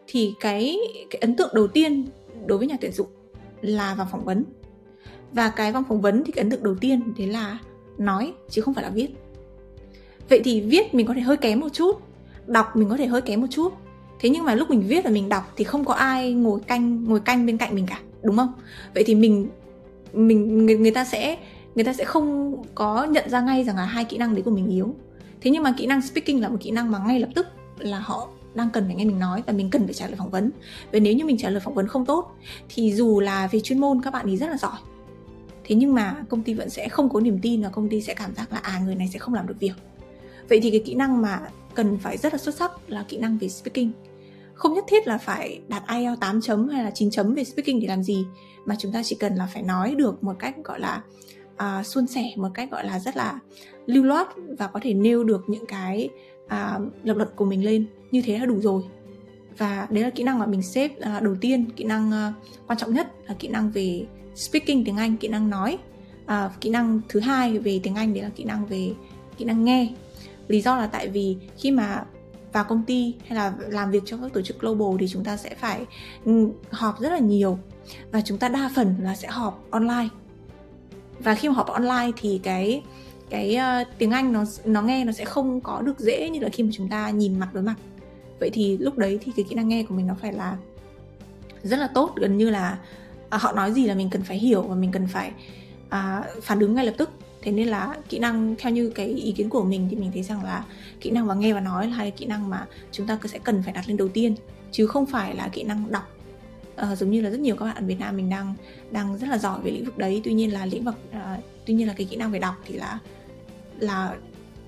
thì cái, cái ấn tượng đầu tiên đối với nhà tuyển dụng là vào phỏng vấn. Và cái vòng phỏng vấn thì cái ấn tượng đầu tiên đấy là nói chứ không phải là viết. Vậy thì viết mình có thể hơi kém một chút, đọc mình có thể hơi kém một chút, thế nhưng mà lúc mình viết và mình đọc thì không có ai ngồi canh ngồi canh bên cạnh mình cả, đúng không? Vậy thì mình mình người, người ta sẽ người ta sẽ không có nhận ra ngay rằng là hai kỹ năng đấy của mình yếu. Thế nhưng mà kỹ năng speaking là một kỹ năng mà ngay lập tức là họ đang cần phải nghe mình nói, và mình cần phải trả lời phỏng vấn. Và nếu như mình trả lời phỏng vấn không tốt thì dù là về chuyên môn các bạn ấy rất là giỏi, thế nhưng mà công ty vẫn sẽ không có niềm tin, và công ty sẽ cảm giác là à, người này sẽ không làm được việc. Vậy thì cái kỹ năng mà cần phải rất là xuất sắc là kỹ năng về speaking. Không nhất thiết là phải đạt ai eo tám chấm hay là chín chấm về speaking để làm gì, mà chúng ta chỉ cần là phải nói được một cách gọi là uh, suôn sẻ, một cách gọi là rất là lưu loát, và có thể nêu được những cái uh, lập luận của mình lên, như thế là đủ rồi. Và đấy là kỹ năng mà mình xếp uh, đầu tiên, kỹ năng uh, quan trọng nhất là kỹ năng về speaking tiếng Anh, kỹ năng nói. À, kỹ năng thứ hai về tiếng Anh đấy là kỹ năng về kỹ năng nghe. Lý do là tại vì khi mà vào công ty hay là làm việc cho các tổ chức global thì chúng ta sẽ phải họp rất là nhiều, và chúng ta đa phần là sẽ họp online. Và khi mà họp online thì cái cái uh, tiếng Anh nó nó nghe nó sẽ không có được dễ như là khi mà chúng ta nhìn mặt đối mặt. Vậy thì lúc đấy thì cái kỹ năng nghe của mình nó phải là rất là tốt, gần như là À, họ nói gì là mình cần phải hiểu và mình cần phải à, phản ứng ngay lập tức. Thế nên là kỹ năng, theo như cái ý kiến của mình thì mình thấy rằng là kỹ năng mà nghe và nói là hai kỹ năng mà chúng ta sẽ cần phải đặt lên đầu tiên, chứ không phải là kỹ năng đọc. À, giống như là rất nhiều các bạn ở Việt Nam mình đang đang rất là giỏi về lĩnh vực đấy, tuy nhiên là lĩnh vực à, tuy nhiên là cái kỹ năng về đọc thì là là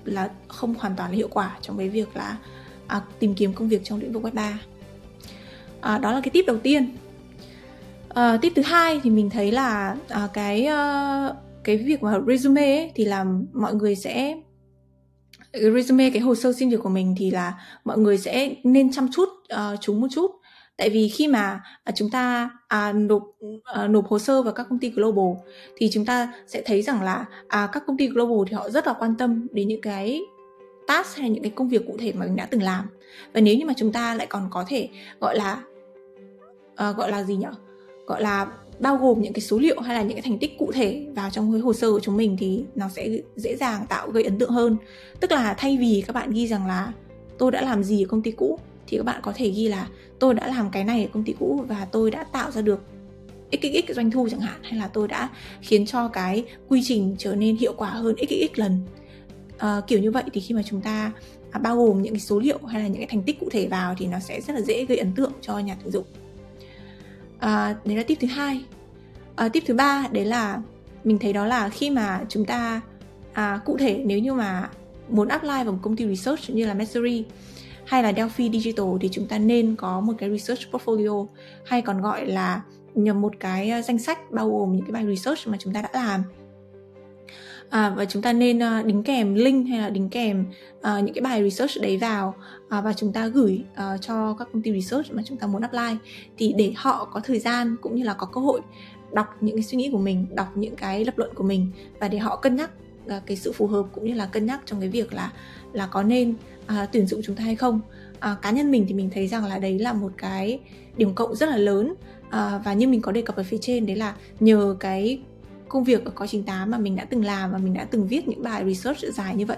là không hoàn toàn là hiệu quả trong cái việc là à, tìm kiếm công việc trong lĩnh vực web ba. À, đó là cái tip đầu tiên. Uh, tip thứ hai thì mình thấy là uh, cái uh, cái việc mà resume ấy, thì là mọi người sẽ resume, cái hồ sơ xin việc của mình thì là mọi người sẽ nên chăm chút uh, chúng một chút. Tại vì khi mà uh, chúng ta uh, nộp uh, nộp hồ sơ vào các công ty global thì chúng ta sẽ thấy rằng là uh, các công ty global thì họ rất là quan tâm đến những cái task hay những cái công việc cụ thể mà mình đã từng làm. Và nếu như mà chúng ta lại còn có thể gọi là uh, gọi là gì nhỉ? gọi là bao gồm những cái số liệu hay là những cái thành tích cụ thể vào trong cái hồ sơ của chúng mình thì nó sẽ dễ dàng tạo gây ấn tượng hơn. Tức là thay vì các bạn ghi rằng là tôi đã làm gì ở công ty cũ thì các bạn có thể ghi là tôi đã làm cái này ở công ty cũ và tôi đã tạo ra được xxx doanh thu chẳng hạn, hay là tôi đã khiến cho cái quy trình trở nên hiệu quả hơn xxx lần. à, kiểu như vậy thì khi mà chúng ta à, bao gồm những cái số liệu hay là những cái thành tích cụ thể vào thì nó sẽ rất là dễ gây ấn tượng cho nhà tuyển dụng. À, đấy là tip thứ hai. À, tip thứ ba đấy là mình thấy đó là khi mà chúng ta à, cụ thể nếu như mà muốn apply vào một công ty research như là Messari hay là Delphi Digital thì chúng ta nên có một cái research portfolio, hay còn gọi là một cái danh sách bao gồm những cái bài research mà chúng ta đã làm. À, và chúng ta nên đính kèm link hay là đính kèm uh, những cái bài research đấy vào uh, và chúng ta gửi uh, cho các công ty research mà chúng ta muốn apply, thì để họ có thời gian cũng như là có cơ hội đọc những cái suy nghĩ của mình, đọc những cái lập luận của mình, và để họ cân nhắc uh, cái sự phù hợp cũng như là cân nhắc trong cái việc là là có nên uh, tuyển dụng chúng ta hay không. Uh, cá nhân mình thì mình thấy rằng là đấy là một cái điểm cộng rất là lớn, uh, và như mình có đề cập ở phía trên, đấy là nhờ cái công việc ở Coin chín tám mà mình đã từng làm và mình đã từng viết những bài research dài như vậy,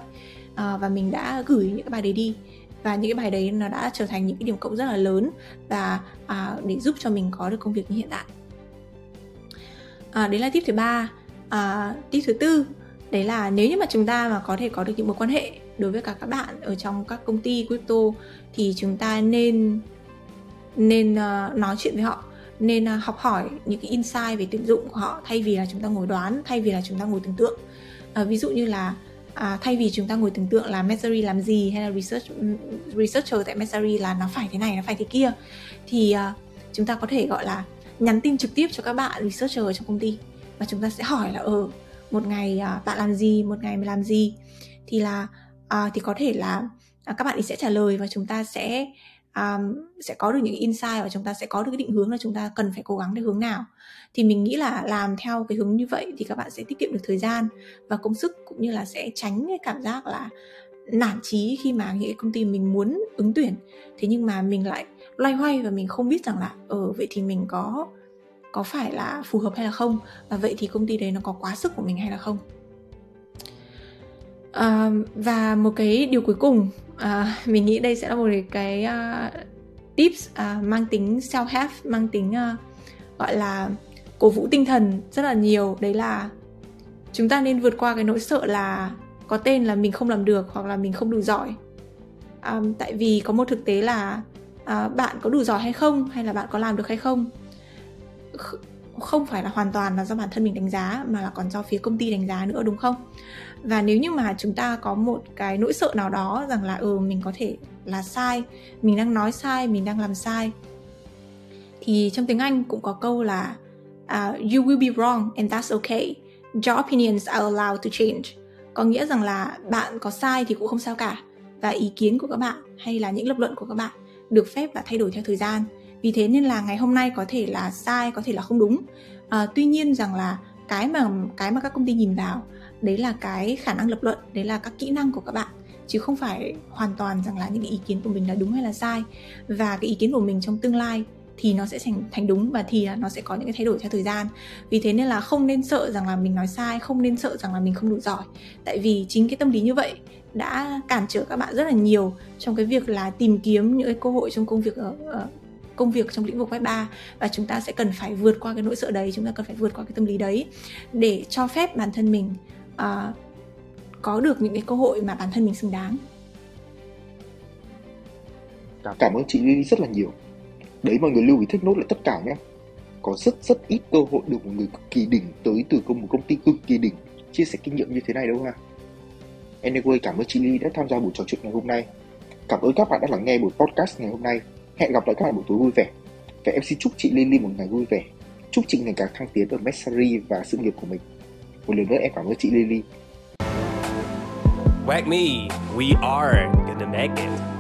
à, và mình đã gửi những cái bài đấy đi, và những cái bài đấy nó đã trở thành những cái điểm cộng rất là lớn và à, để giúp cho mình có được công việc như hiện tại. À, đấy là tip thứ ba. À, tip thứ tư đấy là nếu như mà chúng ta mà có thể có được những mối quan hệ đối với cả các bạn ở trong các công ty crypto thì chúng ta nên nên uh, nói chuyện với họ, nên học hỏi những cái insight về tuyển dụng của họ, thay vì là chúng ta ngồi đoán, thay vì là chúng ta ngồi tưởng tượng. À, ví dụ như là à, thay vì chúng ta ngồi tưởng tượng là Messari làm gì, hay là research, researcher tại Messari là nó phải thế này, nó phải thế kia, thì à, chúng ta có thể gọi là nhắn tin trực tiếp cho các bạn researcher ở trong công ty, và chúng ta sẽ hỏi là ờ một ngày à, bạn làm gì, một ngày mình làm gì, thì là à, thì có thể là à, các bạn ấy sẽ trả lời, và chúng ta sẽ Um, sẽ có được những insight, và chúng ta sẽ có được cái định hướng là chúng ta cần phải cố gắng đến hướng nào. Thì mình nghĩ là làm theo cái hướng như vậy thì các bạn sẽ tiết kiệm được thời gian và công sức, cũng như là sẽ tránh cái cảm giác là nản chí khi mà những công ty mình muốn ứng tuyển, thế nhưng mà mình lại loay hoay và mình không biết rằng là ờ vậy thì mình có có phải là phù hợp hay là không, và vậy thì công ty đấy nó có quá sức của mình hay là không. Uh, và một cái điều cuối cùng, uh, mình nghĩ đây sẽ là một cái uh, tips uh, mang tính self-help, mang tính uh, gọi là cổ vũ tinh thần rất là nhiều. Đấy là chúng ta nên vượt qua cái nỗi sợ là có tên là mình không làm được hoặc là mình không đủ giỏi. Uh, tại vì có một thực tế là uh, bạn có đủ giỏi hay không, hay là bạn có làm được hay không, không phải là hoàn toàn là do bản thân mình đánh giá, mà là còn do phía công ty đánh giá nữa, đúng không? Và nếu như mà chúng ta có một cái nỗi sợ nào đó rằng là ừ mình có thể là sai, mình đang nói sai, mình đang làm sai, thì trong tiếng Anh cũng có câu là uh, you will be wrong and that's okay, your opinions are allowed to change. Có nghĩa rằng là bạn có sai thì cũng không sao cả, và ý kiến của các bạn hay là những lập luận của các bạn được phép là thay đổi theo thời gian. Vì thế nên là ngày hôm nay có thể là sai, có thể là không đúng, à, tuy nhiên rằng là cái mà, cái mà các công ty nhìn vào đấy là cái khả năng lập luận, đấy là các kỹ năng của các bạn, chứ không phải hoàn toàn rằng là những cái ý kiến của mình là đúng hay là sai. Và cái ý kiến của mình trong tương lai thì nó sẽ thành, thành đúng, và thì nó sẽ có những cái thay đổi theo thời gian. Vì thế nên là không nên sợ rằng là mình nói sai, không nên sợ rằng là mình không đủ giỏi, tại vì chính cái tâm lý như vậy đã cản trở các bạn rất là nhiều trong cái việc là tìm kiếm những cái cơ hội trong công việc ở, ở công việc trong lĩnh vực web ba. Và chúng ta sẽ cần phải vượt qua cái nỗi sợ đấy, chúng ta cần phải vượt qua cái tâm lý đấy để cho phép bản thân mình uh, có được những cái cơ hội mà bản thân mình xứng đáng. Cảm ơn chị Lily rất là nhiều. Đấy, mọi người lưu ý take note lại tất cả nhé. Có rất rất ít cơ hội được một người cực kỳ đỉnh tới từ một công ty cực kỳ đỉnh chia sẻ kinh nghiệm như thế này đâu ha. Anyway, cảm ơn chị Lily đã tham gia buổi trò chuyện ngày hôm nay. Cảm ơn các bạn đã lắng nghe buổi podcast ngày hôm nay. Hẹn gặp lại các bạn buổi tối vui vẻ. Và em xin chúc chị Lily một ngày vui vẻ. Chúc chị ngày càng thăng tiến ở Messari và sự nghiệp của mình. Một lần nữa em cảm ơn chị Lily. Wag me, we are gonna make it.